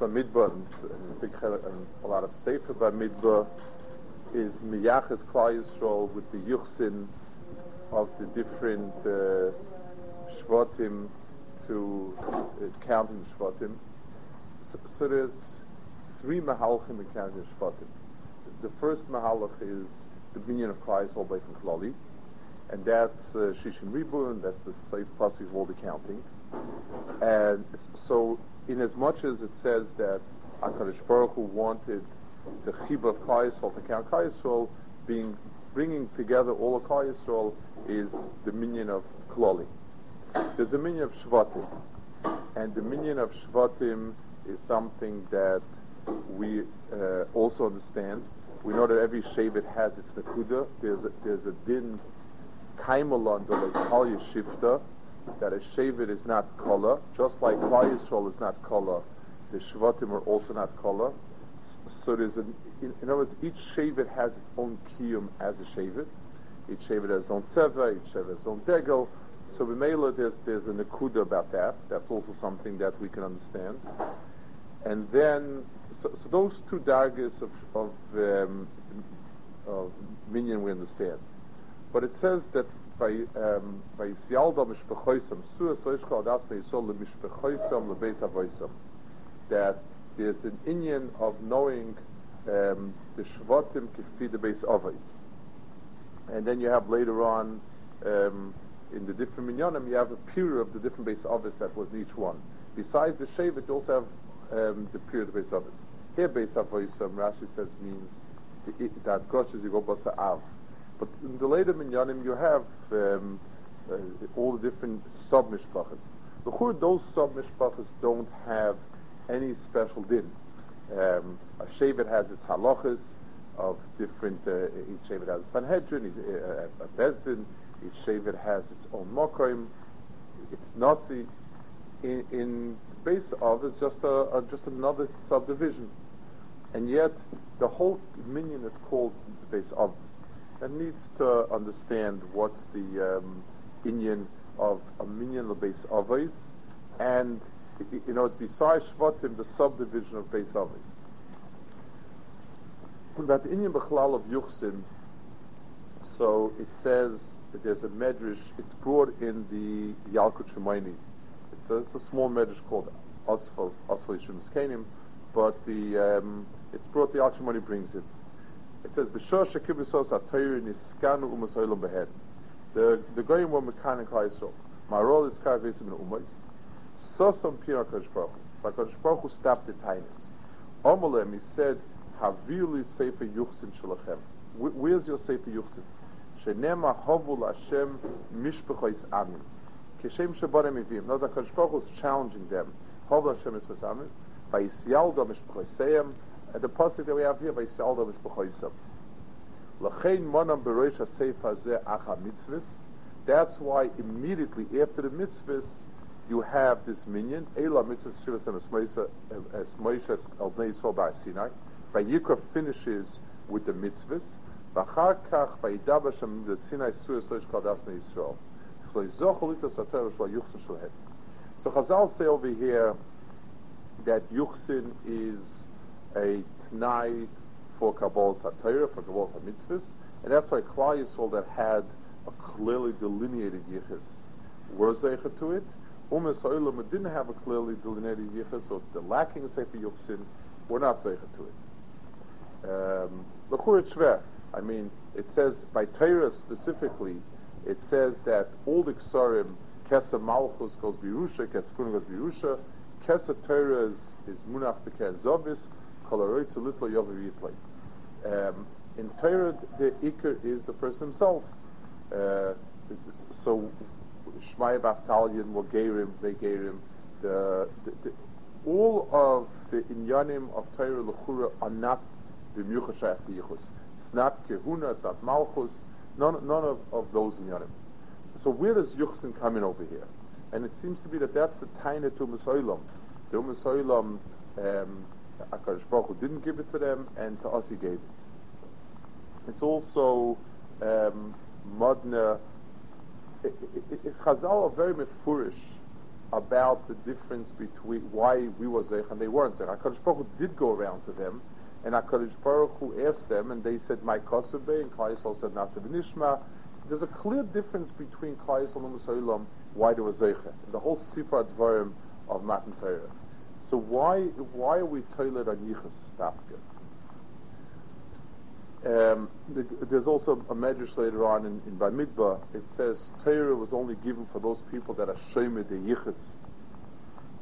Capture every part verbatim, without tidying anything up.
Bamidbar, and a lot of Sefer Bamidbar, is Miyachas Klal Yisrael with the Yuchsin of the different uh, Shvatim to uh, counting Shvatim. So, so there's three Mahalachim in counting Shvatim. The first Mahalach is the Binyan of Klal Yisrael by Klali, and that's uh, Shishim Ribu, and that's the Seif Pasik of all the counting. And so, in as much as it says that HaKadosh Baruch Hu wanted the Chibah of Klal Yisrael to count Klal Yisrael, being, bringing together all of Klal Yisrael is the minion of Klali. There's a minion of Shvatim, and the minion of Shvatim is something that we uh, also understand. We know that every Shevet has its Nakuda. There's a, there's a din Kaimalan Dolei Kal Yeshifta, that a Shevet is not Kola, just like Klal Yisrael is not Kola, the Shvatim are also not Kola. So there's an, in, in other words, each Shevet has its own Kiyum as a Shevet. Each Shevet has its own Seva, each Shevet has its own Degel. So with Meila there's, there's a Nakuda about that. That's also something that we can understand. And then, so, so those two dargis of, of, um, of Minyan we understand. But it says that by um by Sialda Mishpachoisam, Suas Oishkaladas Beisol Mishpachoisam Lebesa Voisam, that there's an inyan of knowing um the Shvatim Kifti the base avais. And then you have later on um in the different minyanim you have a period of the different base avais that was in each one. Besides the Shevet you also have um the period of base avais. Here base avoisam Rashi says means that gotches you go basa av. But in the later minyanim, you have um, uh, all the different sub-mishpachas. Those sub-mishpachas don't have any special din. Um, a shevet has its halachas of different, uh, each shevet has a Sanhedrin, a, a Bezdin, each shevet has its own mokoim, it's nasi. In, in the base of it's just, a, a, just another subdivision. And yet, the whole minyan is called the base of. And needs to understand what's the um, inyan of a minyan of base avos, and you know it's besides shvatim the subdivision of base avos. About the inyan bechlal of yuchsin, so it says that there's a medrash. It's brought in the Yalkut Shemini. It's a, it's a small medrash called Asfal Asfal Yishim, but the um, it's brought the Yalkut Shemini brings it. It says, the the Goyim were Mekan and Klal Yisrael. My role is Kar Vesim and Umais. So some Pira Kodesh Baruch Hu. So Kodesh Baruch Hu stopped the tainis. Omalem, he said, Havili Sefer Yuchsin Shalachem. Where's your Sefer Yuchsin? Shenema Hovul Hashem Mishpachos Amin. Keshem Shebarem Evim. Now the Kodesh Baruch Hu is challenging them. Hovul Hashem Mishpachos Amin. Vayisyalda Mishpachos Seyem. And the passage that we have here by Shalda Mishpachoisam. Lachein monam beroish haseif hazeh acha mitzvahs. That's why immediately after the mitzvahs you have this minion. Eila mitzvahs shivas and as Moshe al bnei Yisrael bar Sinai. Vayikra finishes with the mitzvahs. V'achar kach vayidab Hashem the Sinai suas loish kaldas bnei Yisrael. Shlo yizoch olita sater v'shlo yuchsin shlohem. So Chazal say over here that Yuchsin is a T'nai for Kabbalah HaTorah, for Kabbalah HaMitzvahs, and that's why Klal Yisrael that had a clearly delineated Yichus were Zeicha to it. Um as Olam didn't have a clearly delineated Yichus, or the lacking Sefer Yuchsin were not Zeicha to it. L'chur Shver, I mean, it says by Torah specifically, it says that all the Ksarim, Kesa Malchus goes Birusha, Kesa Kunim goes Birusha, Kesa Torah is Munach B'Ker Zovis, Kolaroitzu Litla Yovi Yitlai. In Torah, the Iker is the person himself. Uh, so, Shmaya Baftalion, Wogerim, Vegerim, the, the, the, all of the Inyanim of Torah L'chura are not the Muchashayach Yichus. It's not Kehuna, it's not Malchus, none, none of, of those Inyanim. So where does Yuchsin come in over here? And it seems to be that that's the Taina to Mesoilam. The Mesoilam, um, HaKadosh Baruch Hu didn't give it to them, and to us he gave it. It's also um, Modna. It, it, it, Chazal are very mefurish about the difference between why we were Zeich and they weren't Zeich. HaKadosh Baruch Hu did go around to them, and HaKadosh Baruch Hu asked them, and they said, "My Kosovei," and Klal Yisrael said, "Nase v'nishma." There's a clear difference between Klal Yisrael and Mesoilam why they were Zeich. The whole Sifra Dvarim of Matan Torah. So why why are we toiled on Yichus Tafka? Um, the, there's also a medrash later on in, in Bamidbar. It says Torah was only given for those people that are shomer the yichus.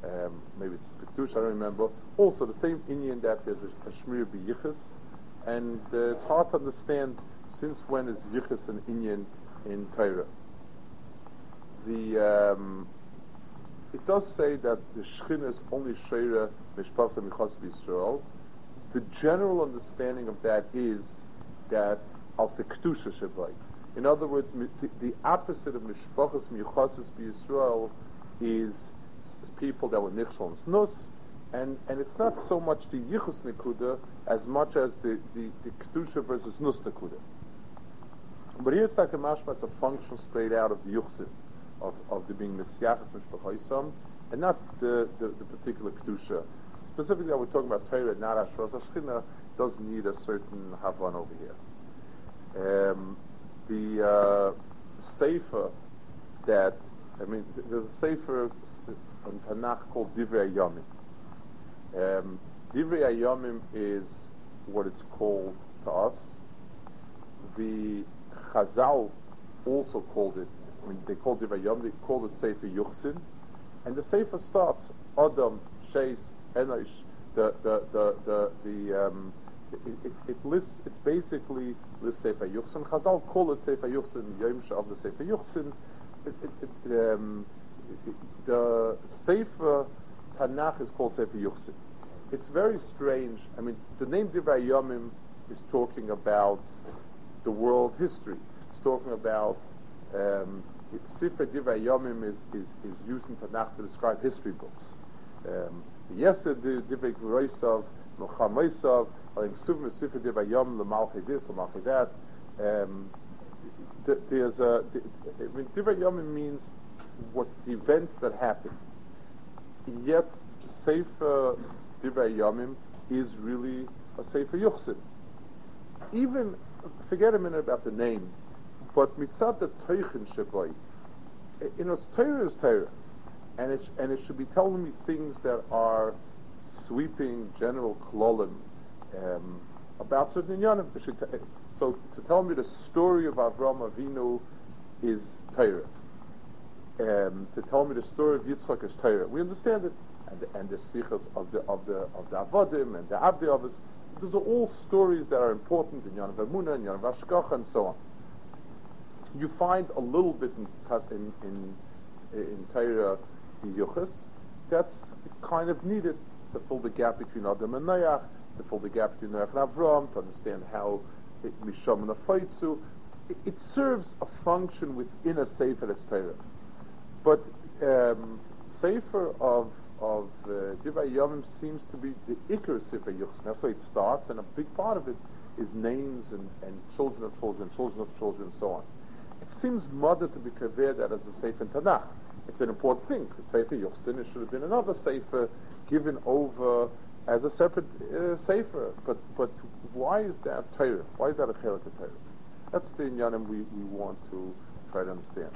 Um, maybe it's Kedush, I don't remember. Also, the same Indian that there's a, a shmir be yichus, and uh, it's hard to understand since when is yichus an Indian in Torah. The um, it does say that the Shechina is only sheira mishpachas michas b'Yisrael. The general understanding of that is that as the Kedusha Shabbat. In other words, the, the opposite of Mishpachas Miuchasis B'Yisrael is people that were Nichshol and Snus, and and it's not so much the Yichus Nekuda as much as the, the, the Kedusha versus Nus Nekuda. But here it's like a mashma, it's a function straight out of the Yuchsin, of, of the being Misyachas Mishpachaisam, and not the, the, the particular Kedusha. Specifically, I was talking about Torah, not Ashras Ashkina, does need a certain Havan over here. Um, the uh, Sefer that, I mean, th- there's a Sefer in Tanakh called Divrei Yomim. Um, Divrei Yomim is what it's called to us. The Chazal also called it, I mean, they called Divrei Yomim, they called it Sefer Yuchsin. And the Sefer starts, Adam, Sheis, Enosh, the the the the, the um, it, it, it lists it basically lists Sefer Yuchsin. Chazal call it Sefer Yuchsin, Yomsha of the Sefer Yuchsin. It, it, it, um, it, the Sefer Tanakh is called Sefer Yuchsin. It's very strange. I mean, the name Divrei Yomim is talking about the world history. It's talking about um, Sefer Divrei Yomim is is is used in Tanakh to describe history books. Um, Yes, the Divrei Gvuraisov, Mochameisov, Alim Suvim Sifra Divrei Yom, L'malchei this, L'malchei that. Um, th- there's a, th- I mean, Divrei Yom means what the events that happened. Yet, Sefer Divrei Yomim is really a Sefer Yuchsin. Even, forget a minute about the name, but Mitzad the Teichen Shevoi, you know, Torah is Torah. And it, sh- and it should be telling me things that are sweeping general klolim um, about certain inyanim. T- so to tell me the story of Avraham Avinu is Torah. Um, to tell me the story of Yitzchak is Torah. We understand it, and the, and the sichas of the of the of the avadim and the abdi avos. These are all stories that are important in inyanim v'emuna, inyanim v'ashgacha, and so on. You find a little bit in in in, in Torah. Yuchus, that's kind of needed to fill the gap between Adam and Noach, to fill the gap between Noach and Avram, to understand how Misham and Afaytzu. It, it serves a function within a Sefer that's Torah. But um, Sefer of of uh, Divrei Yomim seems to be the Iker Sefer Yuchus. That's where it starts, and a big part of it is names and, and children of children, children of children, and so on. It seems modern to be conveyed that as a Sefer in Tanakh. It's an important thing. Sefer Yochsin should have been another sefer given over as a separate uh, sefer. But but why is that Torah? Why is that a chelik Torah? That's the inyanim we, we want to try to understand.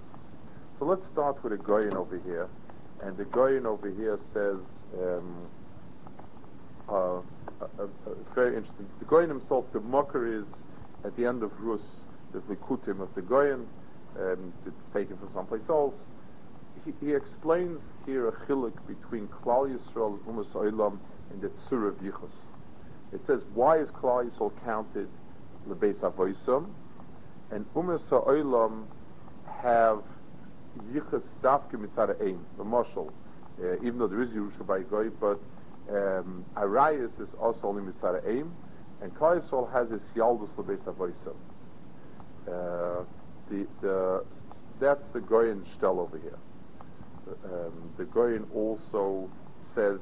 So let's start with a goyin over here, and the goyin over here says um, uh, uh, uh, uh, very interesting. The goyin himself, the mocker is at the end of Rus. There's likutim of the goyin. Um, it's taken from someplace else. He, he explains here a chiluk between Klal Yisrael and Umas Olam and the Tzur of Yichus. It says, why is Klal Yisrael counted Lebeis Avoisam, and Umas Olam have Yichus Davke Mitzara Ein, the Moshel, uh, even though there is Yerusha by Goy, but um, Arayis is also only Mitzara Ein, and Klal Yisrael has his Yaldus Lebeis Avoisam. Uh, The, the, that's the Goyen shtel over here. Um, the Goyen also says,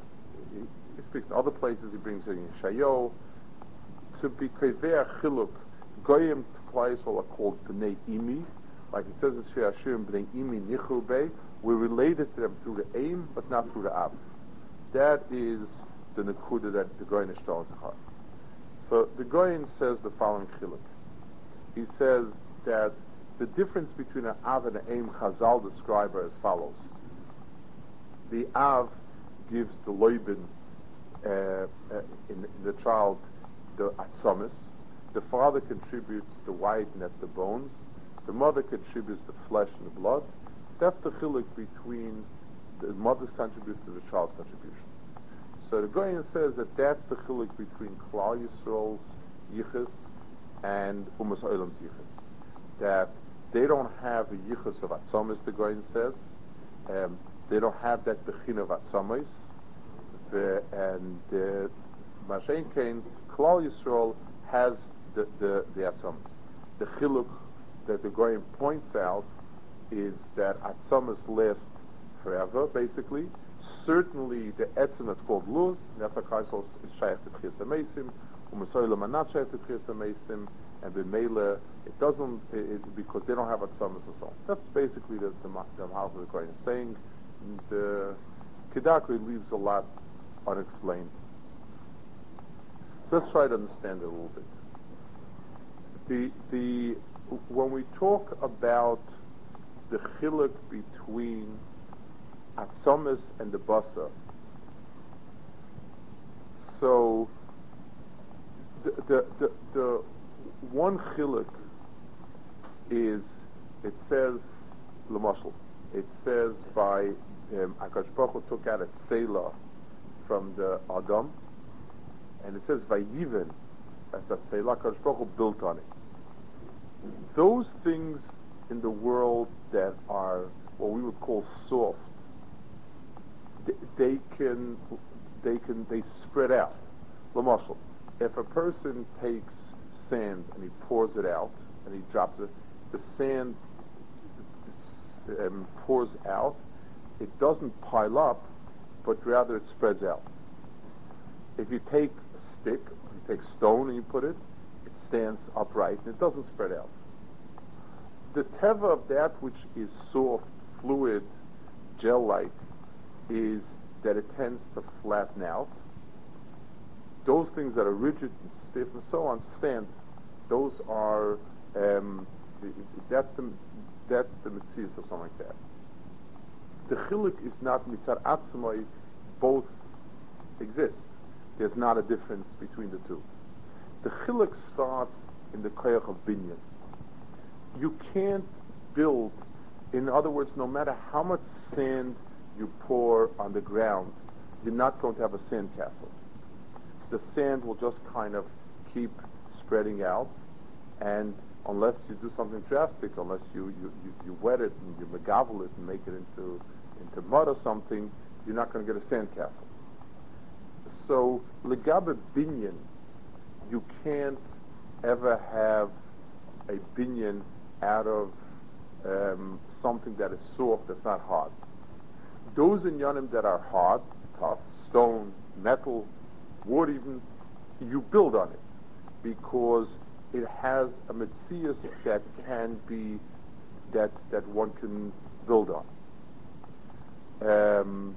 he, he speaks in other places, he brings in Shayo, to be Keveh Chiluk, Goyim to Klai Yisrael are called Bnei Imi, like it says in Shir Hashirim, Bnei Imi Nichu Bey, we're related to them through the Aim, but not through the Ab. That is the Nekuda that the Goyen shtel is hard. So the Goyen says the following Chiluk. He says that the difference between an Av and an Aim, Chazal describe her as follows. The Av gives the Loibin, uh, uh, in, in the child, the Atzomis. The father contributes the white and that's the bones. The mother contributes the flesh and the blood. That's the chiluk between the mother's contribution to the child's contribution. So the Goyen says that that's the chiluk between Klal Yisrael's Yichus and Umas Olam's Yichus. That they don't have a yichus of atzomis, the Goyen says. Um, they don't have that bechin of atzomis. The, and the Mashen Kain, Klal Yisrael, has the, the, the atzomis. The chiluk that the Goyen points out is that atzomis lasts forever, basically. Certainly the etzim that's called luz, that's what Kaisel is shayach to Chis HaMeisim, Umasoylam are not shayach to Chis HaMeisim, and the Mela, it doesn't, it, it, because they don't have Atzamas and so on. That's basically the Malchus of the Goyen is saying. The Kedakri leaves a lot unexplained. Let's try to understand it a little bit. The, the, when we talk about the Chiluk between Atzamas and the Basa, so the, the, the, the one chiluk is, it says, l'mashal, it says by, um, Akash Baruch took out a tzela from the Adam, and it says by Yivin, as a tzela, Akash Baruch built on it. Those things in the world that are what we would call soft, they, they can, they can, they spread out. L'mashal, if a person takes sand and he pours it out and he drops it, the sand um, pours out, it doesn't pile up, but rather it spreads out. If you take a stick, you take stone and you put it, it stands upright and it doesn't spread out. The teva of that which is soft, fluid, gel-like, is that it tends to flatten out. Those things that are rigid and stiff and so on stand. Those are um, that's the that's the mitzvahs of something like that. The chiluk is not mitzar atzmai. Both exist. There's not a difference between the two. The chiluk starts in the koyach of binyan. You can't build. In other words, no matter how much sand you pour on the ground, you're not going to have a sand castle. The sand will just kind of keep spreading out, and unless you do something drastic, unless you, you, you, you wet it and you megavel it and make it into into mud or something, you're not going to get a sand castle. So legabe binyan, you can't ever have a binyan out of um, something that is soft, that's not hard. Those in Yonim that are hard, tough, stone, metal, wood even, you build on it because it has a metzias that can be that that one can build on. Um,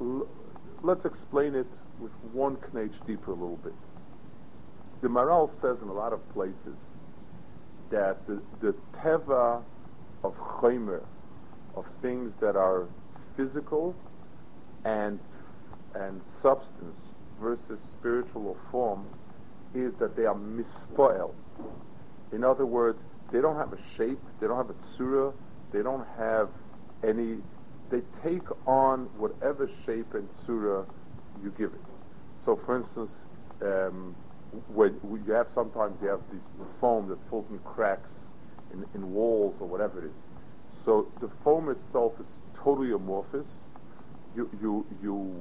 l- let's explain it with one knetch deeper a little bit. The Maral says in a lot of places that the, the teva of chomer, of things that are physical and and substance versus spiritual or form, is that they are mispoel. In other words, they don't have a shape, they don't have a tzura, they don't have any, they take on whatever shape and tzura you give it. So for instance, um, when you have sometimes you have this foam that fills in cracks in, in walls or whatever it is. So the foam itself is totally amorphous. You you you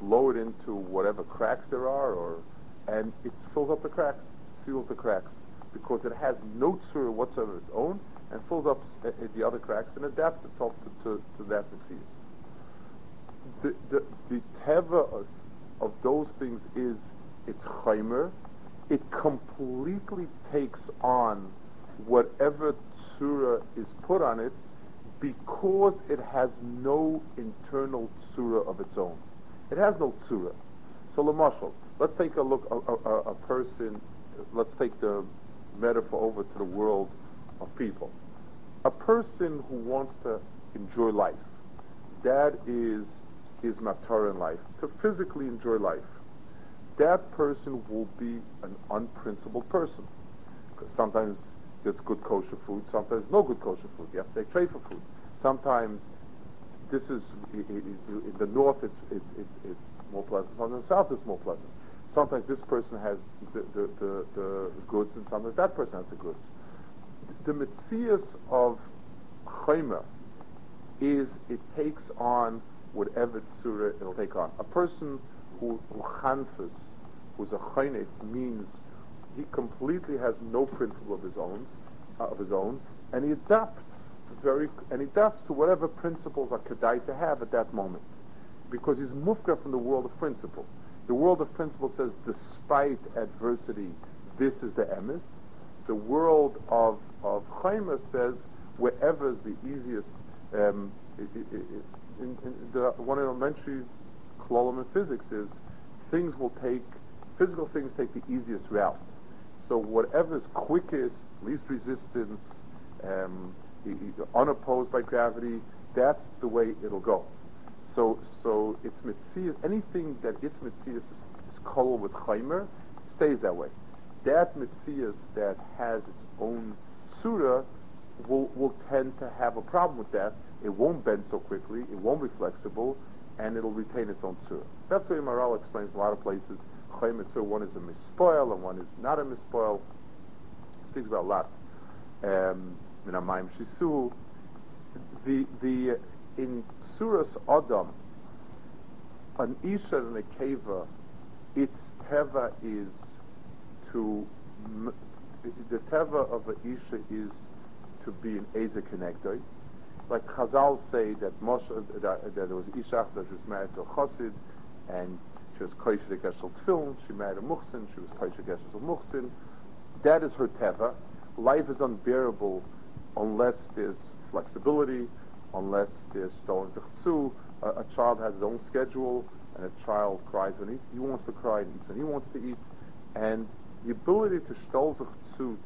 blow it into whatever cracks there are, or and it fills up the cracks, seals the cracks, because it has no tzura whatsoever its own, and fills up uh, the other cracks and adapts itself to, to, to that that sees. The, the, the teva of, of those things is it's chaimer. It completely takes on whatever tzura is put on it because it has no internal tzura of its own. It has no tzura. So l'mashal, let's take a look, a, a, a person, let's take the metaphor over to the world of people. A person who wants to enjoy life, that is his matar in life, to physically enjoy life. That person will be an unprincipled person. Sometimes there's good kosher food, sometimes no good kosher food. You have to take trade for food. Sometimes this is, in the north it's it's it's, it's more pleasant, sometimes in the south it's more pleasant. Sometimes this person has the, the, the, the goods and sometimes that person has the goods. The metzias of chayma is it takes on whatever tzura it'll take on. A person who, who chanfus, who's a chaynef, means he completely has no principle of his own, uh, of his own, and he adapts very and he adapts to whatever principles are kedai to have at that moment, because he's mufka from the world of principle. The world of principle says, despite adversity, this is the emes. The world of of Chayma says wherever is the easiest. Um, it, it, it, in, in the one elementary column in physics is things will take physical things take the easiest route. So whatever is quickest, least resistance, um, unopposed by gravity, that's the way it'll go. So so it's mitzias. Anything that gets mitzias is, is colored with Chayma stays that way. That mitzias that has its own tzura will will tend to have a problem with that. It won't bend so quickly, it won't be flexible, and it'll retain its own tzura. That's why Maral explains in a lot of places, Chayim and tzura, one is a mispoil and one is not a mispoil. He speaks about a lot. Um, the, the, in Suras Adam, an Isha and a Keva, its teva is to, the teva of an Isha is to be an Eze Kenegdoi. Like Chazal say that Moshe, uh, that, that there was Ishach that was married to a Chassid, and she was Koysheh de Geshel Tfilin, she married a Muhsin, she was Koysheh de Geshel Muhsin. That is her teva. Life is unbearable unless there's flexibility, unless there's stolen zichtzu. A, a child has his own schedule, and a child cries when he, he wants to cry and eats when he wants to eat. And the ability to stolen zichtzu to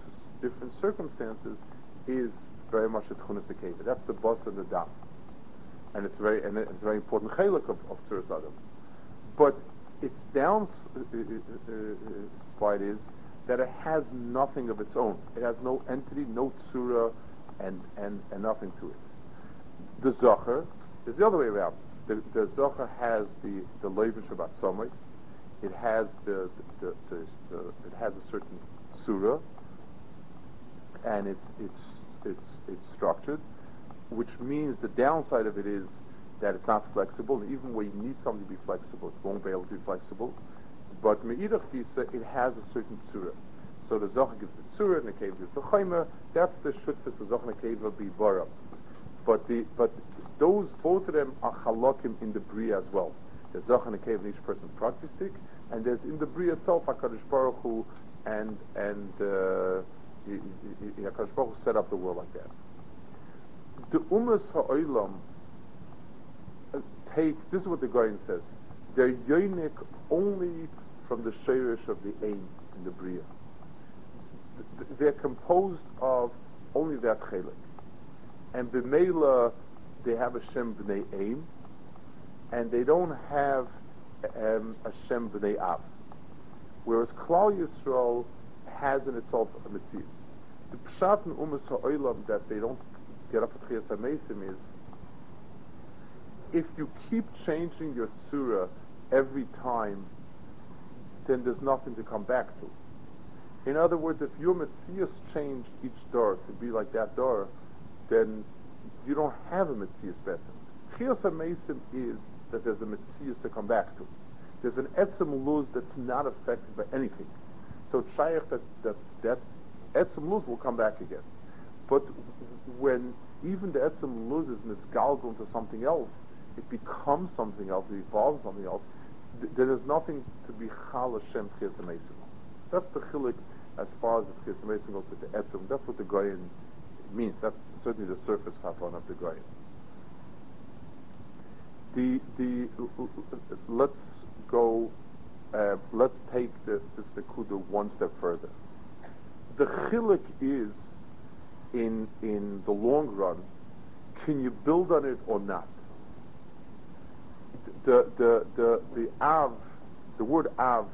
different circumstances is very much a tchunas dekeva. That's the bus and the dam, and it's very and it's very important chelik of of tzuras adam. But its down uh, uh, uh, slide is that it has nothing of its own. It has no entity, no tzura, and and, and nothing to it. The zocher is the other way around. The, the zocher has the the leivish shabbat somos. It has the, the, the, the, the it has a certain tzura, and it's it's. It's it's structured, which means the downside of it is that it's not flexible. Even when you need something to be flexible, it won't be able to be flexible. But meidach gisa, it has a certain tzura. So the zocher gives the tzura, and the keva gives the chayma. That's the shutfus of zocher and keva b'ibara. But the but those both of them are halakim in the bria as well. The zocher and the keva in each person's praktistik, and there's in the bria itself Hakadosh Baruch Hu and and. Uh, HaKadosh Baruch Hu set up the world like that. The Umas HaOlam take, this is what the Goyen says, they're yoinik only from the sheirish of the ain in the bria. They're composed of only that chelik, and b'meila they have a shem b'nei ain, and they don't have um, a shem b'nei av. Whereas Klal Yisrael has in itself a mitzvah. The pshat and umas ha'olam that they don't get up at Chiyas HaMeisim is, if you keep changing your tzura every time, then there's nothing to come back to. In other words, if your metzias changed each door to be like that door, then you don't have a metzias betzim. Chiyas HaMeisim is that there's a metzias to come back to. There's an etzim luz that's not affected by anything. So tshayach that that that etzim luz will come back again. But when even the etzim luz is misgalgal into something else, it becomes something else, it evolves something else. Th- there is nothing to be chal Hashem Chiyas HaMeisim. That's the chilik as far as the Chiyas HaMeisim goes with the etzim. That's what the goyin means. That's certainly the surface hafon of the goyin. The the let's go. Uh, let's take the, this nekuda one step further. The chilik is in in the long run. Can you build on it or not? The the the the av. The word av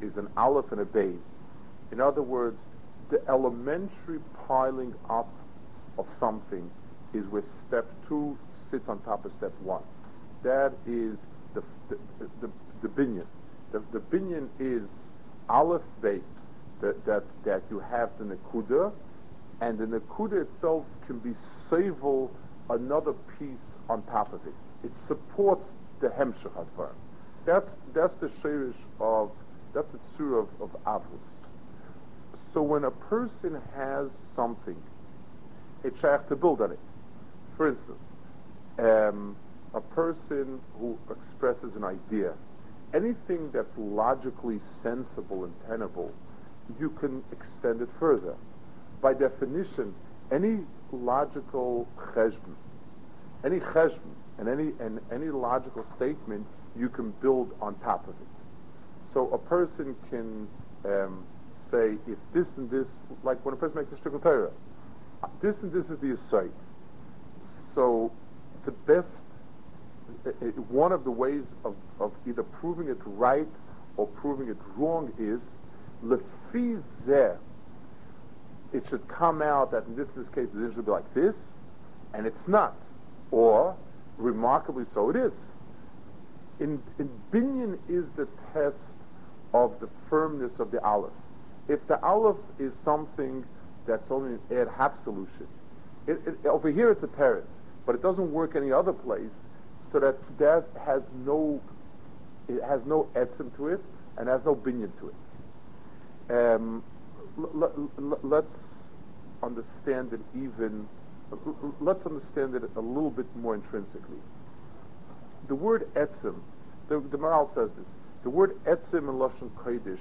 is an aleph and a base. In other words, the elementary piling up of something is where step two sits on top of step one. That is the the the, the binyan. The, the binyan is aleph base that, that that you have the nekuda, and the nekuda itself can be sevel another piece on top of it. It supports the hemshech hadvar. That's that's the sheirish of. That's the tzura of, of avos. So when a person has something, it shayach to build on it. For instance, um, a person who expresses an idea, anything that's logically sensible and tenable, you can extend it further. By definition, any logical cheshbon, any cheshbon, and any and any logical statement, you can build on top of it. So a person can um, say, if this and this, like when a person makes a shtickle Torah, this and this is the aside. So the best, it, it, one of the ways of, of either proving it right or proving it wrong is, lefi zeh, it should come out that in this, in this case, the thing should be like this, and it's not. Or, remarkably so, it is. In, in binyan is the test of the firmness of the aleph. If the aleph is something that's only an ad hoc solution, it, it, over here it's a teretz, but it doesn't work any other place, so that that has no, it has no etzim to it and has no binyan to it. Um, l- l- l- let's understand it even. L- let's understand it a little bit more intrinsically. The word etzim, the, the Maral says this, the word etzim in Lashon Kodesh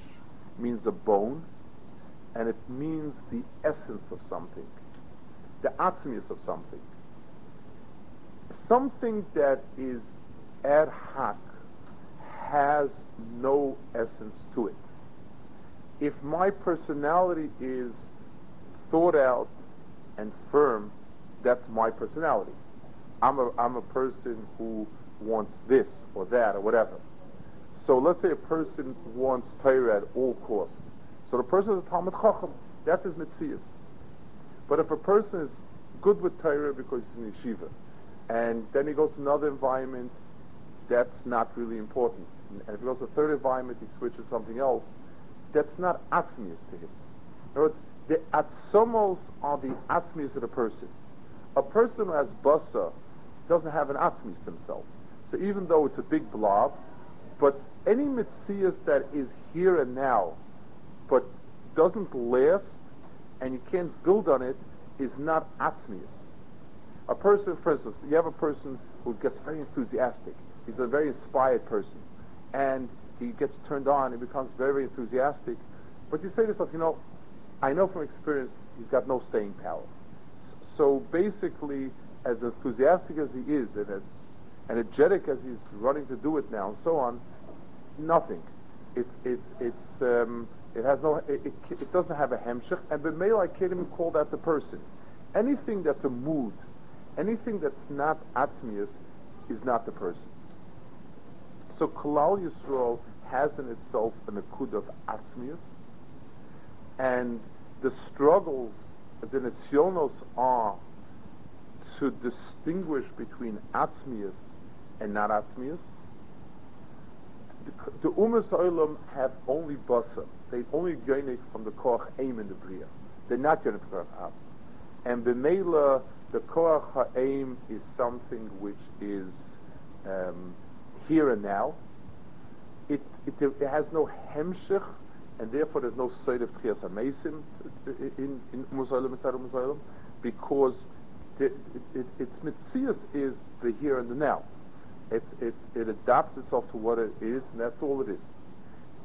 means a bone, and it means the essence of something, the atzmius of something. Something that is ad hoc has no essence to it. If my personality is thought out and firm, that's my personality. I'm a, I'm a person who wants this or that or whatever. So let's say a person wants Torah at all costs. So the person is a Talmid Chacham. That's his metzias. But if a person is good with Torah because he's in yeshiva, and then he goes to another environment, that's not really important. And if he goes to a third environment, he switches something else, that's not atzmius to him. In other words, the atzomos are the atzmius of the person. A person who has basa doesn't have an atzmius to himself. So even though it's a big blob, but any mitzias that is here and now, but doesn't last, and you can't build on it, is not atzmius. A person, for instance, you have a person who gets very enthusiastic. He's a very inspired person. And he gets turned on, he becomes very, very enthusiastic. But you say to yourself, you know, I know from experience he's got no staying power. So basically, as enthusiastic as he is, and as energetic as he's running to do it now and so on, nothing. It's it's it's um, it has no it, it, it doesn't have a hemshech, and b'meila I can't even call that the person. Anything that's a mood, anything that's not atzmius, is not the person. So Kalal Yisrael has in itself an akud of atzmius, and the struggles, the nisyonos are to distinguish between atzmius and not atzmius. The, the Umas Olam have only basa. They only yonik from the koach aim in the bria. They're not yonik from ab. And b'meila, the koach ha'aim is something which is um, here and now. It, it it has no hemshich, and therefore there's no side of tchias hamesim in in Umas Olam inside Umas Olam, because its it, it, it, mitzias is the here and the now. It, it it adapts itself to what it is, and that's all it is.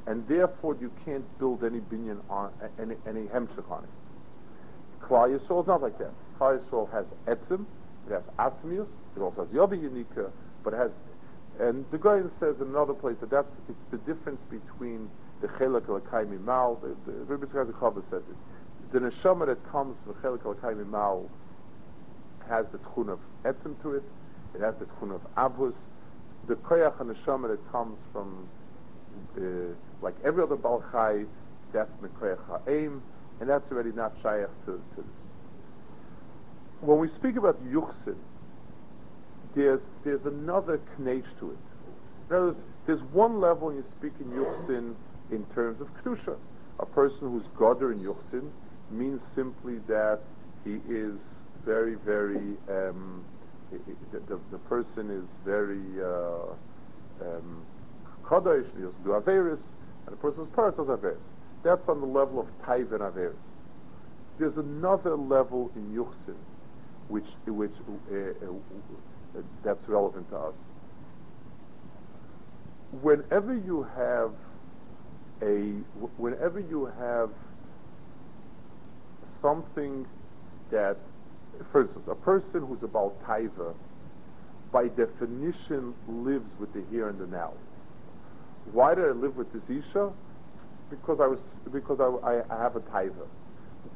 And therefore, you can't build any binyan on any any hemshech on it. Klal Yisrael is not like that. Klal Yisrael has etzim, it has atzmius, it also has yobi yinika, but it has. And the guy says in another place that that's it's the difference between the chelak l'kay mimal. The Rebbe Chazakhava says it. The neshama that comes from chelak l'kay mimal has the tchun of etzim to it. It has the tchun of avus. The koyach and neshama that comes from, uh, like every other Baal Chai, that's mekoyach ha'aim, and that's already not shayach to, to this. When we speak about yuchsin, there's there's another k'neish to it. In other words, there's one level you speak in yuchsin in terms of kedusha. A person who's godder in yuchsin means simply that he is very, very... Um, It, it, the, the person is very kadosh, he doesn't do averis, and the person's parts does averis. That's on the level of taiv and averis. There's another level in yuchsin, which which uh, uh, uh, that's relevant to us. Whenever you have a, whenever you have something that. For instance, a person who's about taiva, by definition, lives with the here and the now. Why did I live with this isha? Because I was, because I, I have a taiva.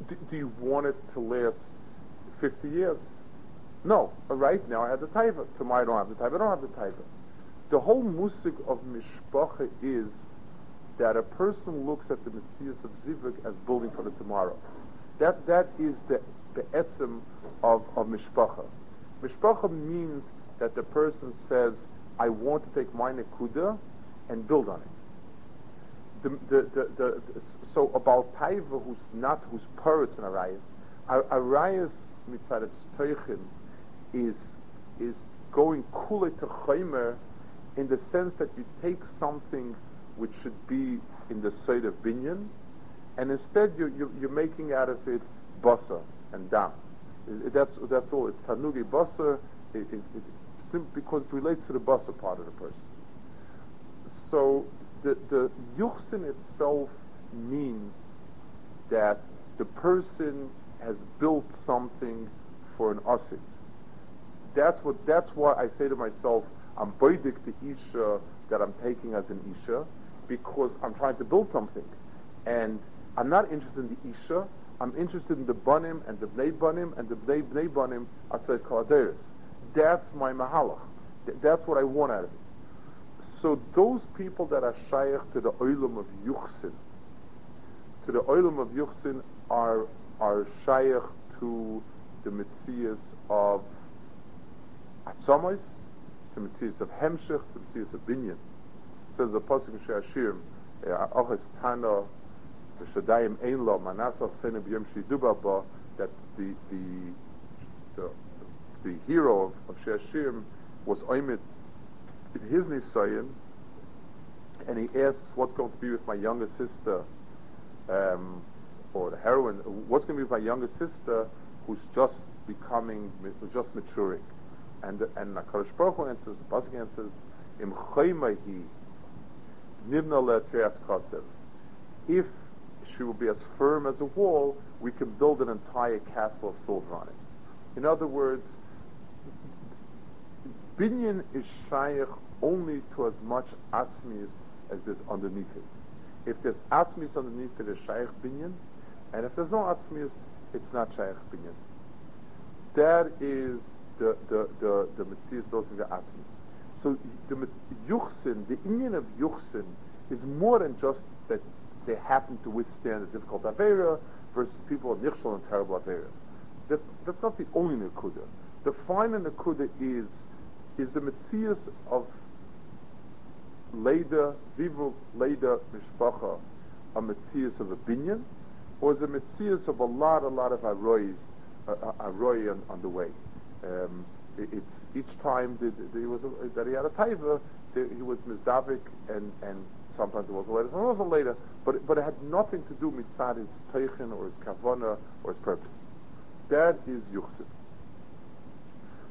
Do, do you want it to last fifty years? No. Right now, I have the taiva. Tomorrow, I don't have the taiva. I don't have the taiva. The whole musig of mishpacha is that a person looks at the metzias of zivug as building for the tomorrow. That that is the the etzim of, of mishpacha. Mishpacha means that the person says, I want to take my nekuda and build on it. The, the, the, the, the, so about taiva, who's not, who's parrots in arayas, arayas mitzad of stoichim is is going kule to chaymer in the sense that you take something which should be in the side of binyan, and instead you, you, you're making out of it basa and dam. That's that's all. It's tanugi basa, it, it, it, simply because it relates to the basa part of the person. So the the yuchsin itself means that the person has built something for an asid. That's what. That's why I say to myself, I'm boidik the isha that I'm taking as an isha, because I'm trying to build something, and I'm not interested in the isha. I'm interested in the banim and the bnei banim and the bnei bnei banim outside kaladeris. That's my mahalach. Th- that's what I want out of it. So those people that are shaykh to the oilum of yuchsin, to the oilum of yuchsin are are shaykh to the mitzias of atzamos, the mitzias of hemshech, the mitzias of binyan. It says the pasuk in Sheashirim, Achas Tana. That the the the, the hero of, of Sheashirim was oimit in his nisayon, and he asks, "What's going to be with my younger sister, um, or the heroine? What's going to be with my younger sister, who's just becoming, who's just maturing?" And and Hakadosh Baruch Hu answers, the pasuk answers, "Im chaymahi nivna le'treas kasev." If she will be as firm as a wall, we can build an entire castle of silver on it. In other words, binyan is shaykh only to as much atzmis as there's underneath it. If there's atzmis underneath it, it's shaykh binyan, and if there's no atzmis, it's not shaykh binyan. That is the the the the metzias, those are the atzmis. So the yuchsin, the inyan of yuchsin, is more than just that they happen to withstand a difficult avera versus people of nichshol and terrible avera. That's that's not the only nekuda. The final nekuda is is the metzias of leida zivug, leida mishpacha, a metzias of a binyan, or is a metzias of a lot a lot of aroyes, aroy on, on the way. Um, it, it's each time that, that he was a, that he had a taiva, he was mizdavik, and and sometimes it was a later, sometimes it was a later, but but it had nothing to do with mitzad his teichen or his kavana or his purpose. That is yuchsin.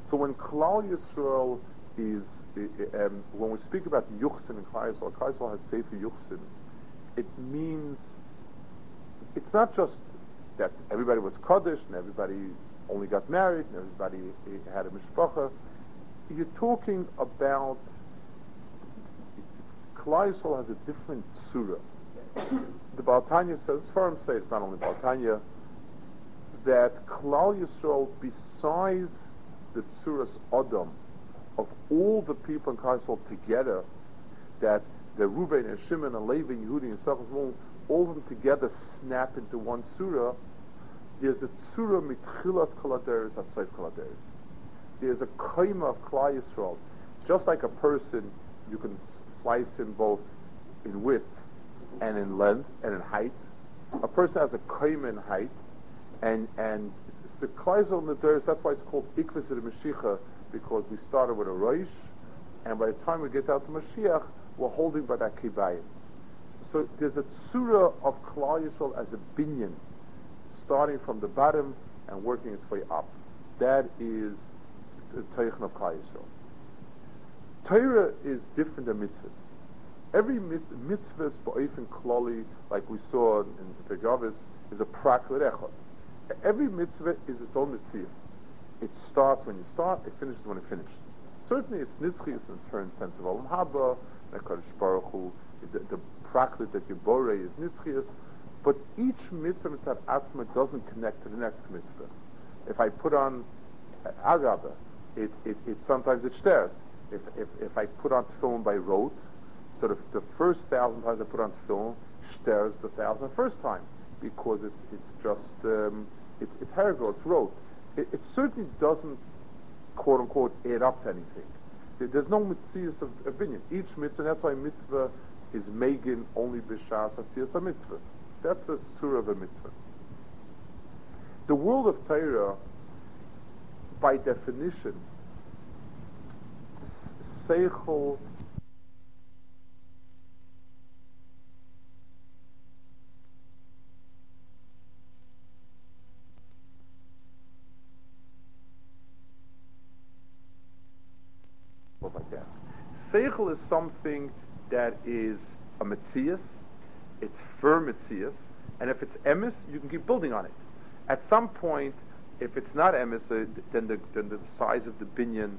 So when Klal Yisrael is, uh, um, when we speak about yuchsin in Klal Yisrael, Klal Yisrael has sefer yuchsin. It means it's not just that everybody was kaddish and everybody only got married and everybody had a mishpacha. You're talking about Klal Yisrael has a different surah. The Baal Tanya says, as far as I say, it's not only Baal Tanya, that Klal Yisrael, besides the tzuras Adam of all the people in Klal Yisrael together, that the Reuben and Shimon and Levi, Yehudi and Yisachar, all of them together snap into one surah. There's a tzura mitchilas kaladeres atzayv kaladeres. There's a kaima of Klal Yisrael. Just like a person, you can s- slice him both in width and in length and in height. A person has a kaima in height, and and the Klal Yisrael nederes. That's why it's called ikvus of the Mashiach, because we started with a roish, and by the time we get out to Mashiach, we're holding by that kibayim. So there's a tzura of Klal Yisrael as a binyan, starting from the bottom and working its way up. That is the Teichen of Klal Yisrael. Torah is different than mitzvahs. Every mit- mitzvah, ba'ofen klali, like we saw in Pegavis, is a prak l'rechot. Every mitzvah is its own mitzias. It starts when you start, it finishes when it finishes. Certainly it's nitzchis in the current sense of Olam Haba, HaKadosh Baruch Hu, the, the praklit that you bore is nitzchis. But each mitzvah mitzvah atzma doesn't connect to the next mitzvah. If I put on agava, it, it, it sometimes it stares. If, if if I put on tefillin by rote, sort of the first thousand times I put on tefillin stares the thousand first time, because it's it's just um, it's it's hergo, it's rote. It, it certainly doesn't quote unquote add up to anything. There, there's no mitzvahs of opinion. Each mitzvah, that's why mitzvah is megan only b'shas asiyas a mitzvah. That's the surah of a mitzvah. The world of Torah, by definition, s- seichel like that. Seichel is something that is a metzias. It's firm metzias, and if it's emes, you can keep building on it. At some point, if it's not emes, uh, then the then the size of the binyan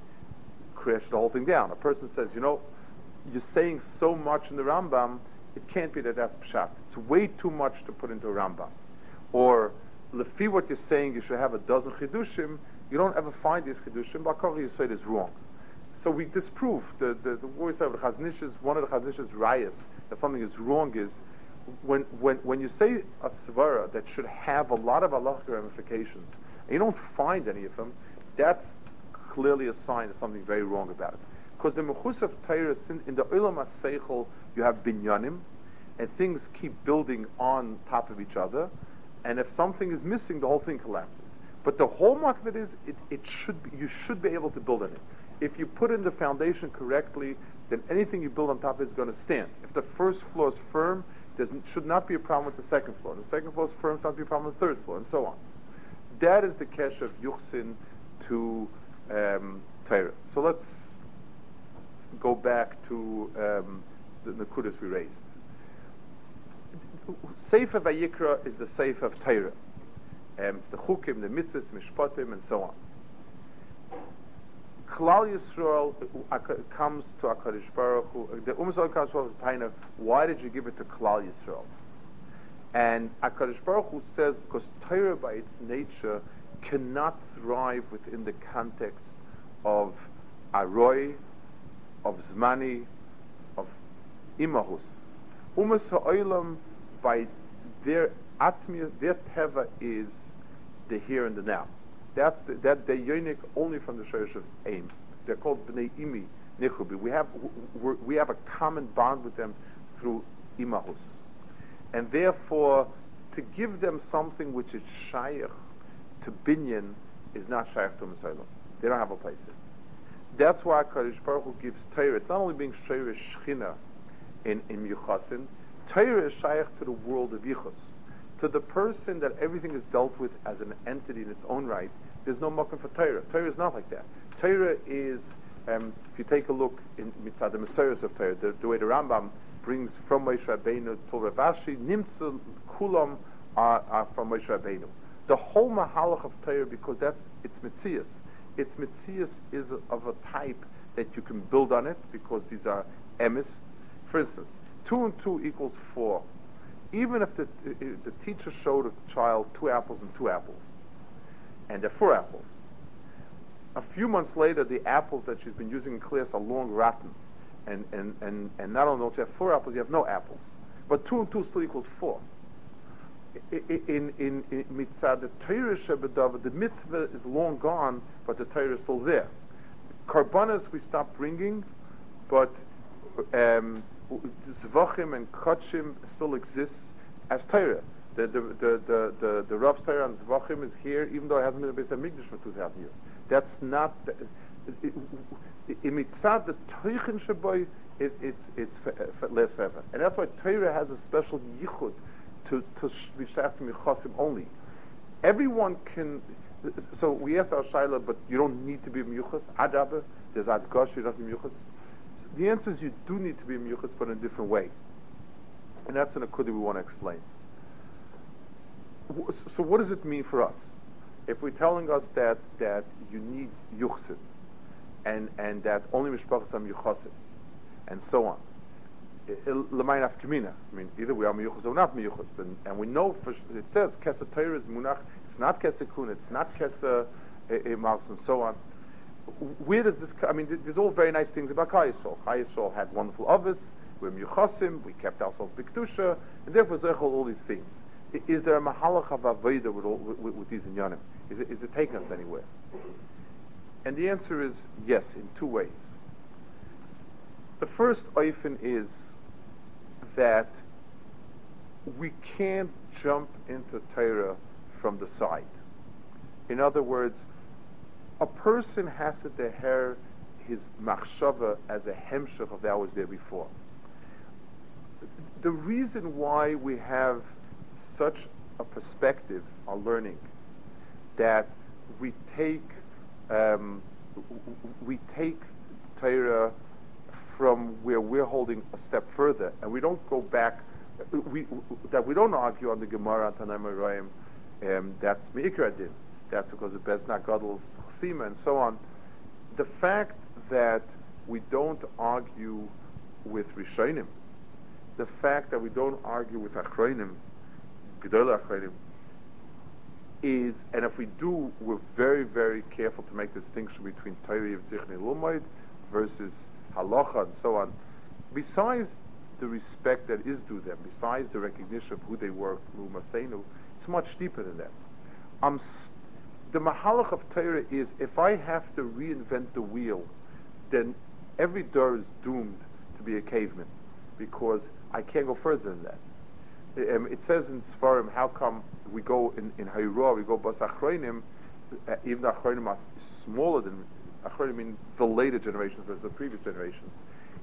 crashes the whole thing down. A person says, you know, you're saying so much in the Rambam, it can't be that that's pshat. It's way too much to put into a Rambam. Or lefi what you're saying, you should have a dozen chidushim. You don't ever find these chidushim. Bakari, you say it is wrong. So we disprove the the we say the chaznish's one of the chaznish's rayas that something is wrong is. When, when when you say a svara that should have a lot of halachic ramifications, and you don't find any of them, that's clearly a sign of something very wrong about it. Because the mechus of Torah, in the olam haseichel, you have binyanim, and things keep building on top of each other, and if something is missing, the whole thing collapses. But the hallmark of it is, it, it should be, you should be able to build on it. If you put in the foundation correctly, then anything you build on top of it is going to stand. If the first floor is firm, there should not be a problem with the second floor. The second floor is firm, should not be a problem with the third floor, and so on. That is the kesher of yuchsin to um, Torah. So let's go back to um, the nekudas we raised. Sefer Vayikra is the sefer of Torah. Um, it's the chukim, the mitzvahs, the mishpatim, and so on. Klal Yisrael comes to HaKadosh Baruch Hu, the Umzal comes to Taina, why did you give it to Klal Yisrael? And HaKadosh Baruch Hu says, because Torah by its nature cannot thrive within the context of Aroi, of Zmani, of Imahus. Umas HaOlam, by their Atzmius, their Teva is the here and the now. That's the, that they unique only from the Shirish of Aim. They're called Bnei Imi Nechubi. We have we're, we have a common bond with them through Imahus, and therefore to give them something which is Shaykh to Binyan is not Shaykh to Mesaylam. They don't have a place in. That's why Kadosh Baruch Hu gives Torah. It's not only being Shirish Shechina in in Yuchasin. Torah is Shaykh to the world of Yichus. To the person that everything is dealt with as an entity in its own right, there's no mokum for Torah. Torah is not like that. Torah is, um, if you take a look in Mitzad the Messiahs of Torah, the, the way the Rambam brings from Moshe Rabbeinu to Ravashi, Nimtza Kulam are, are from Moshe Rabbeinu. The whole mahalach of Torah, because that's its mitzias. Its mitzias is of a type that you can build on it, because these are emes. For instance, two and two equals four. Even if the, if the teacher showed a child two apples and two apples, and they're four apples, a few months later the apples that she's been using in class are long rotten, and and, and, and not only don't you have four apples, you have no apples. But two and two still equals four. In in in mitzvah, the Torah shebedava, the mitzvah is long gone, but the Torah is still there. Karbanas we stop bringing, but. Um, Zvachim and Kachim still exists as Torah. The the the the the, the Rav Torah on Zvachim is here, even though it hasn't been a base of Mikdash for two thousand years. That's not imitzad the Toichin Shaboy. It it's it's less forever, and that's why Torah has a special yichud to to be shaykh to Michasim only. Everyone can. So we asked our shaila, but you don't need to be Miuchas. Adabe, there's Adgosh, you don't be Miuchas. The answer is you do need to be a miyuchas, but in a different way. And that's an akudi we want to explain. So what does it mean for us? If we're telling us that that you need yuchsin, and and that only mishpachas are miyuchasis, and so on. L'mayin af kamina. I mean, either we are miyuchas or not miyuchas. And, and we know, for, it says, kesa teir is munach, it's not kesa kun, it's not kesa emars, and so on. Where did this? I mean, there's all very nice things about Chai Yisrael. Chai Yisrael had wonderful others. We're Miyuchasim. We kept ourselves B'Kedusha, and therefore Zechel all these things. Is there a mahalach of avodah with, with, with these inyanim? Is it, is it taking us anywhere? And the answer is yes, in two ways. The first oifen is that we can't jump into Torah from the side. In other words, a person has to deher his machshava as a hemshech of that was there before. The reason why we have such a perspective on learning, that we take um, we take Torah from where we're holding a step further, and we don't go back. We that we don't argue on the Gemara Tanai Merayim. Um, that's Meikra Din. That's because of Bezna Gadol's Chesima and so on. The fact that we don't argue with Rishonim, the fact that we don't argue with Achronim, Gedol Achronim, is, and if we do, we're very, very careful to make the distinction between Torah of Zichni Lumoid versus Halacha and so on. Besides the respect that is due them, besides the recognition of who they were, Lumasenu, it's much deeper than that. I'm st- The mahalach of Torah is, if I have to reinvent the wheel, then every door is doomed to be a caveman, because I can't go further than that. Um, it says in Sfarim, how come we go in, in Hayrah, we go Bas Achronim, uh, even though Achronim are smaller than, Achronim mean the later generations versus the previous generations,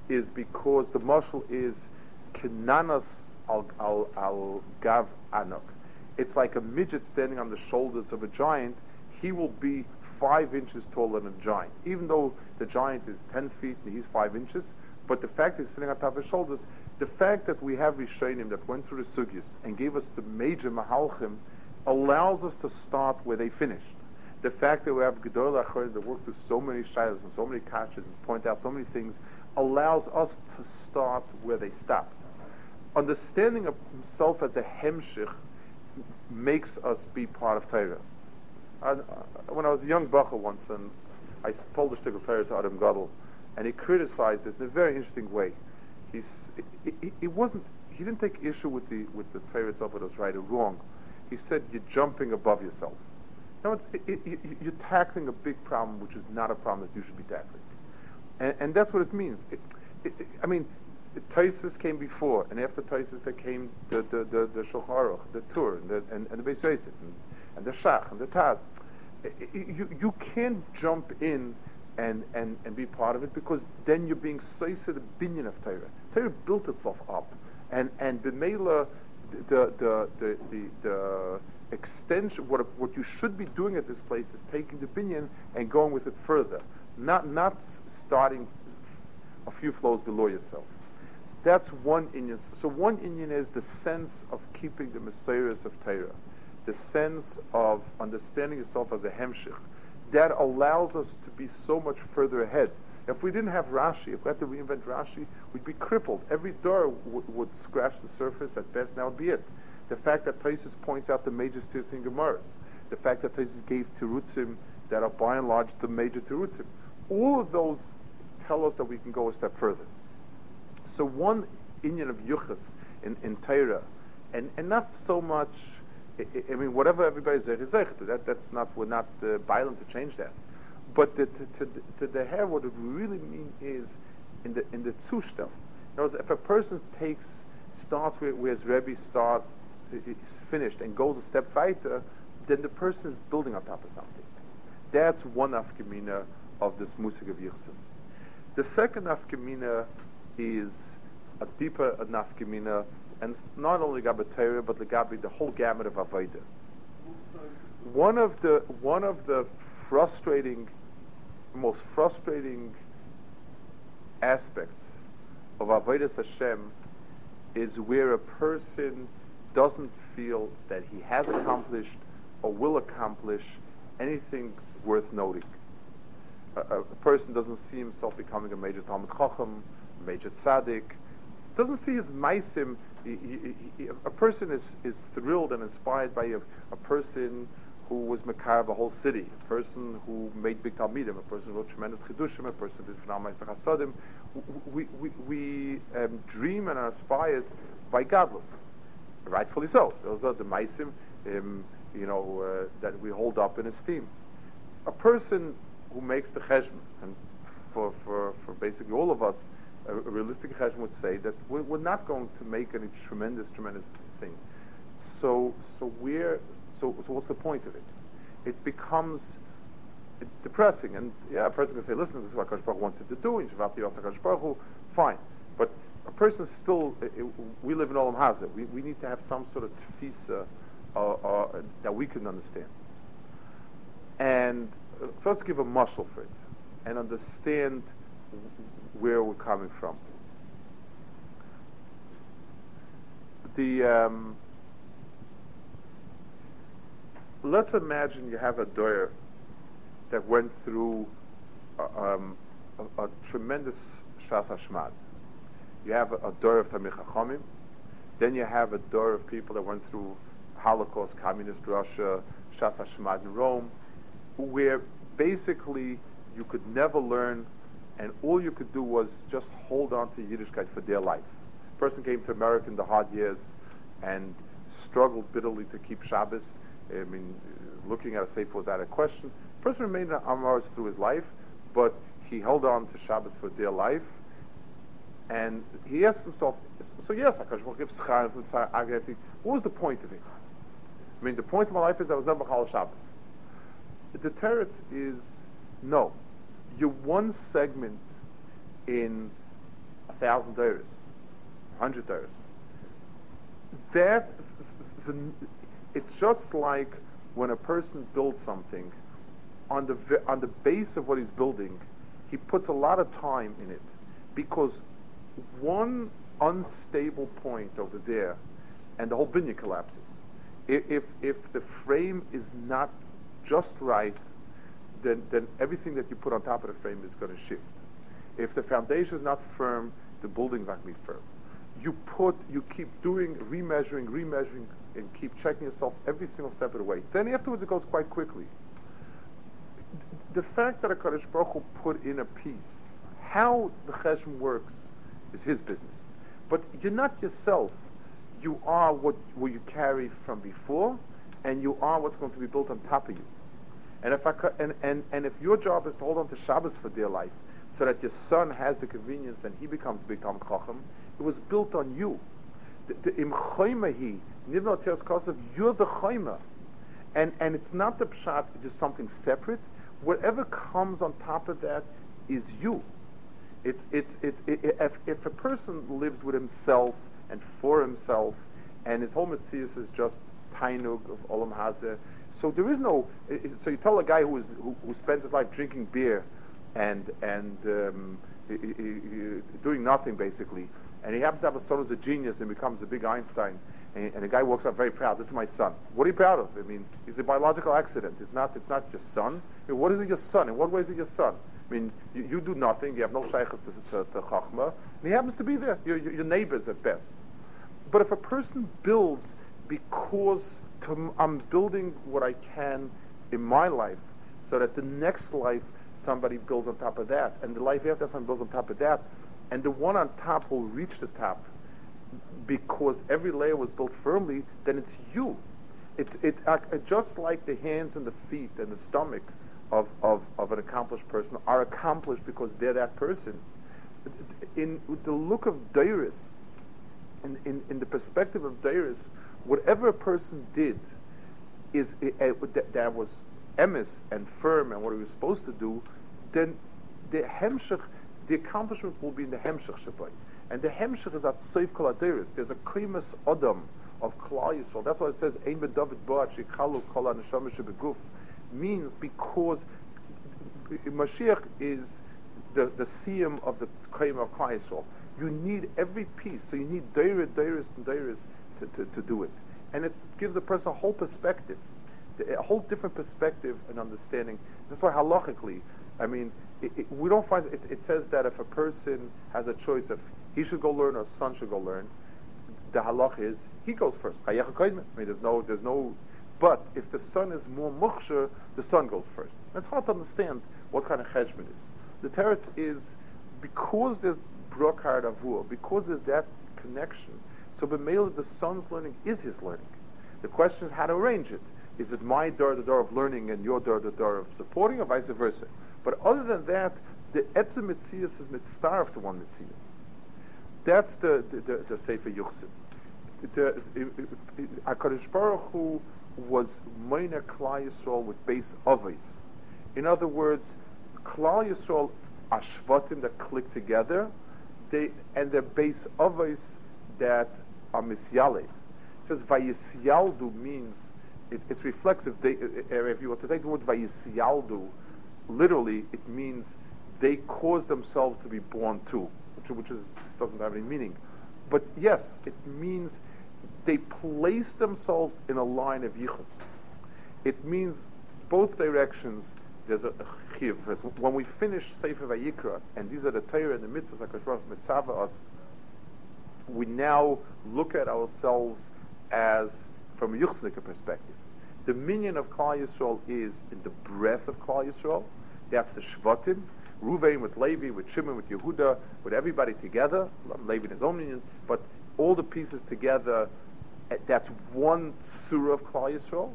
is because the marshal is Kenanas al, al, al Gav Anok. It's like a midget standing on the shoulders of a giant. He will be five inches taller than a giant, even though the giant is ten feet and he's five inches. But the fact he's sitting on top of his shoulders, the fact that we have Rishonim that went through the Sugyas and gave us the major Mahalchim allows us to start where they finished. the fact that we have Gedolah Achorim that work through so many shilas and so many kashas and point out so many things allows us to start where they stopped. Understanding of himself as a hemshich makes us be part of Torah. Uh, when I was a young bacher once, and I told the shtick of Torah to Adam Gadol, and he criticized it in a very interesting way. He's, it, it, it wasn't. He didn't take issue with the with the Torah itself, whether it was right or wrong. He said, "You're jumping above yourself. No, it's, it, it, it, you're tackling a big problem, which is not a problem that you should be tackling." And, and that's what it means. It, it, it, I mean, Tosafos came before, and after Tosafos there came the the the, the Shulchan Aruch, the Tur, and the and, and the Beis Yosef, and, and the Shach, and the Taz. It, it, you you can't jump in and, and, and be part of it, because then you're being soisa the binyan of Torah. Torah built itself up, and and b'meila the the the the, the extension, what what you should be doing at this place is taking the binyan and going with it further, not not starting a few flows below yourself. That's one inyan. So one inyan is the sense of keeping the meseirus of Torah, the sense of understanding yourself as a hemshich. That allows us to be so much further ahead. If we didn't have Rashi, if we had to reinvent Rashi, we'd be crippled. Every door w- would scratch the surface at best, and that would be it. The fact that Tosafos points out the major Tirutzim in Gemaras, the fact that Tosafos gave Tirutzim that are by and large the major Tirutzim, all of those tell us that we can go a step further. So one inyan of Yuchas in, in Torah, and, and not so much... I, I mean, whatever everybody is zechet, that that's not we're not uh, violent to change that. But the, to to the hair, what it really means is in the in the zustand. In other words, if a person takes starts where, where his Rebbe starts, is finished, and goes a step weiter, then the person is building on top of something. That's one afkamina of this musik of Yichsin. The second afkamina is a deeper afkamina. And not only Gabi Torah, but Gabi the whole gamut of Avodah. One of the one of the frustrating, most frustrating aspects of Avodas Hashem is where a person doesn't feel that he has accomplished or will accomplish anything worth noting. A, a person doesn't see himself becoming a major Talmid Chacham, a major Tzaddik, doesn't see his Maisim. He, he, he, a person is, is thrilled and inspired by a, a person who was Makar of a whole city, a person who made big Talmidim, a person who wrote tremendous Chidushim, a person who did phenomenal Chasadim. We, we, we um, dream and are inspired by godless, rightfully so. Those are the Maisim um, you know, uh, that we hold up in esteem. A person who makes the Cheshman, and for, for, for basically all of us, a realistic cheshbon would say that we're, we're not going to make any tremendous, tremendous thing. So, so we're so. So, what's the point of it? It becomes depressing, and yeah, a person can say, "Listen, this is what Hakadosh Baruch Hu wants it to do." In Shabbat Yotz Hakadosh Baruch Hu, fine. But a person still, it, it, we live in Olam Hazeh. We we need to have some sort of tefisa uh, uh, that we can understand. And uh, so, let's give a mashal for it and understand where we're coming from. The um, let's imagine you have a doyer that went through uh, um, a, a tremendous shas hashmad. You have a, a doyer of Tamei Chachamim, then you have a doyer of people that went through Holocaust, communist Russia, shas hashmad in Rome, where basically you could never learn, and all you could do was just hold on to Yiddishkeit for dear life. The person came to America in the hard years and struggled bitterly to keep Shabbos. I mean, looking at a sefer was out of question. The person remained in Amaris through his life, but he held on to Shabbos for dear life. And he asked himself, so yes, Akash will give Schar, what was the point of it? I mean, the point of my life is that I was never Chal Shabbos. The teretz is, no. You're one segment in a thousand doyers, a hundred doyers. That the, it's just like when a person builds something, on the on the base of what he's building, he puts a lot of time in it, because one unstable point over there, and the whole binyan collapses. If if, if the frame is not just right, then, then everything that you put on top of the frame is going to shift. If the foundation is not firm, the building's not going to be firm. You put, you keep doing, remeasuring, remeasuring, and keep checking yourself every single step of the way. Then afterwards it goes quite quickly. The fact that HaKadosh Baruch Hu put in a piece, how the Cheshem works is his business. But you're not yourself. You are what, what you carry from before, and you are what's going to be built on top of you. And if, I, and, and, and if your job is to hold on to Shabbos for dear life, so that your son has the convenience and he becomes Big Talmid Chacham, it was built on you. The Imchoimahi, Nivna Teres Kosev, you're the Choimah. And and it's not the Pshat, it is something separate. Whatever comes on top of that is you. It's it's it, it, it if, if a person lives with himself and for himself, and his whole metzius is just tainug of olam hazeh, so there is no. So you tell a guy who is who, who spent his life drinking beer, and and um, he, he, he, doing nothing basically, and he happens to have a son who's a genius and becomes a big Einstein, and, and the guy walks up very proud. This is my son. What are you proud of? I mean, it's a biological accident. It's not. It's not your son. I mean, what is it? Your son? In what way is it your son? I mean, you, you do nothing. You have no shaykhs to, to, to chachma, and he happens to be there. Your, your, your neighbors at best. But if a person builds because to, I'm building what I can in my life, so that the next life somebody builds on top of that, and the life after somebody builds on top of that, and the one on top will reach the top, because every layer was built firmly. Then it's you. It's it uh, just like the hands and the feet and the stomach. Of, of, of an accomplished person are accomplished because they're that person. In, in the look of Deiris, in, in, in the perspective of Deiris, whatever a person did is uh, that, that was emes and firm and what he was supposed to do, then the hemshech, the accomplishment will be in the hemshech shabai. And the hemshech is at seif kol Deiris. There's a krimas odom of Klal Yisrael. That's why it says ein bedavid bo shikalu kol haneshama shebeguf. Means because Mashiach is the the siyum of the Kriyim of Klal Yisrael. You need every piece, so you need Deiris, Deiris, and Deiris to, to, to do it. And it gives a person a whole perspective, a whole different perspective and understanding. That's why halachically, I mean, it, it, we don't find, it, it says that if a person has a choice of he should go learn or his son should go learn, the halach is, he goes first. I mean, there's no, there's no, but if the son is more mukhshar, the son goes first. It's hard to understand what kind of cheshbon is. The teretz is because there's brokar davur, because there's that connection. So b'meila, the son's learning is his learning. The question is how to arrange it. Is it my door, the door of learning, and your door, the door of supporting, or vice versa? But other than that, the etzem mitzias is mitzvah to one mitzias. That's the the, the, the sefer yuchsin. The HaKadosh Baruch Hu was minor Klal Yisrael with base avos. In other words, Klal Yisrael are shvatim that click together, they and their base avos that are misyalev. It says vayisyaldu means it, it's reflexive. They, if you were to take the word vayisyaldu, literally it means they cause themselves to be born too, which, which is doesn't have any meaning. But yes, it means they place themselves in a line of yichus. It means both directions. There's a, a chiv. When we finish Sefer Vayikra, and these are the Torah and the mitzvahs that HaKadosh Baruch Hu mitzvah us, we now look at ourselves as from a yichusnika perspective. The minion of Klal Yisrael is in the breadth of Klal Yisrael. That's the shvatim. Ruvain with Levi, with Shimon, with Yehuda, with everybody together. Levi in his own minion, but all the pieces together. That's one surah of Klal Yisrael,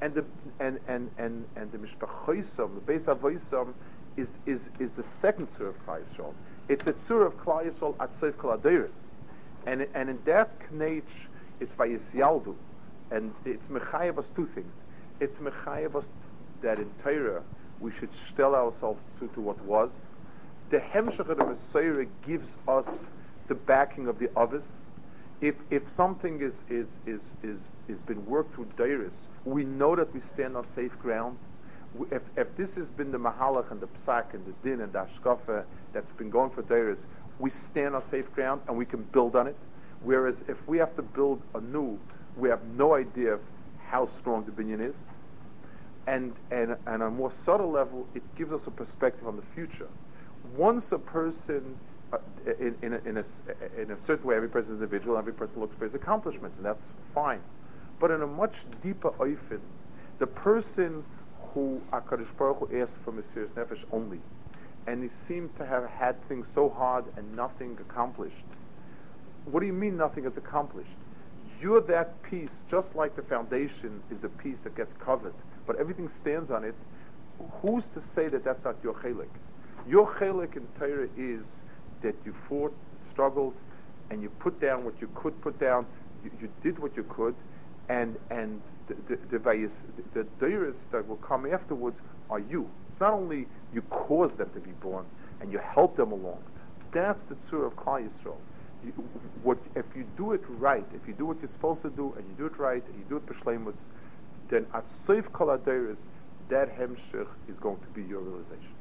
and the and and and and the Mishpachoisam, the Beis Avoisam, is is is the second surah of Klal Yisrael. It's a surah of Klal Yisrael at Seif Klal Deiris, and and in that knech it's Vayisyaldu, and it's mechayev us two things. It's mechayev us that in Torah we should stell ourselves to, to what was. The hemshech of the Mesorah gives us the backing of the others. If if something is is is is is been worked through Deiris, we know that we stand on safe ground. We, if if this has been the mahalach and the psak and the din and the ashkafa that's been going for Deiris, we stand on safe ground and we can build on it. Whereas if we have to build anew, we have no idea of how strong the binyan is. And, and, and on a more subtle level, it gives us a perspective on the future. Once a person, uh, in, in, a, in, a, in a certain way, every person is individual, every person looks for his accomplishments, and that's fine. But in a much deeper oifin, the person who HaKadosh Baruch Hu asked for Mesiras Nefesh only, and he seemed to have had things so hard and nothing accomplished. What do you mean nothing is accomplished? You're that piece, just like the foundation is the piece that gets covered, but everything stands on it. Who's to say that that's not your chelik? Your chelik in Torah is that you fought, struggled, and you put down what you could put down. You, you did what you could, and and the the various the deiris that will come afterwards are you. It's not only you caused them to be born and you helped them along. That's the tzura of Klal Yisrael. You, what if you do it right? If you do what you're supposed to do, and you do it right, and you do it b'shleimus, then at seif kol adeiris, that hemshich is going to be your realization.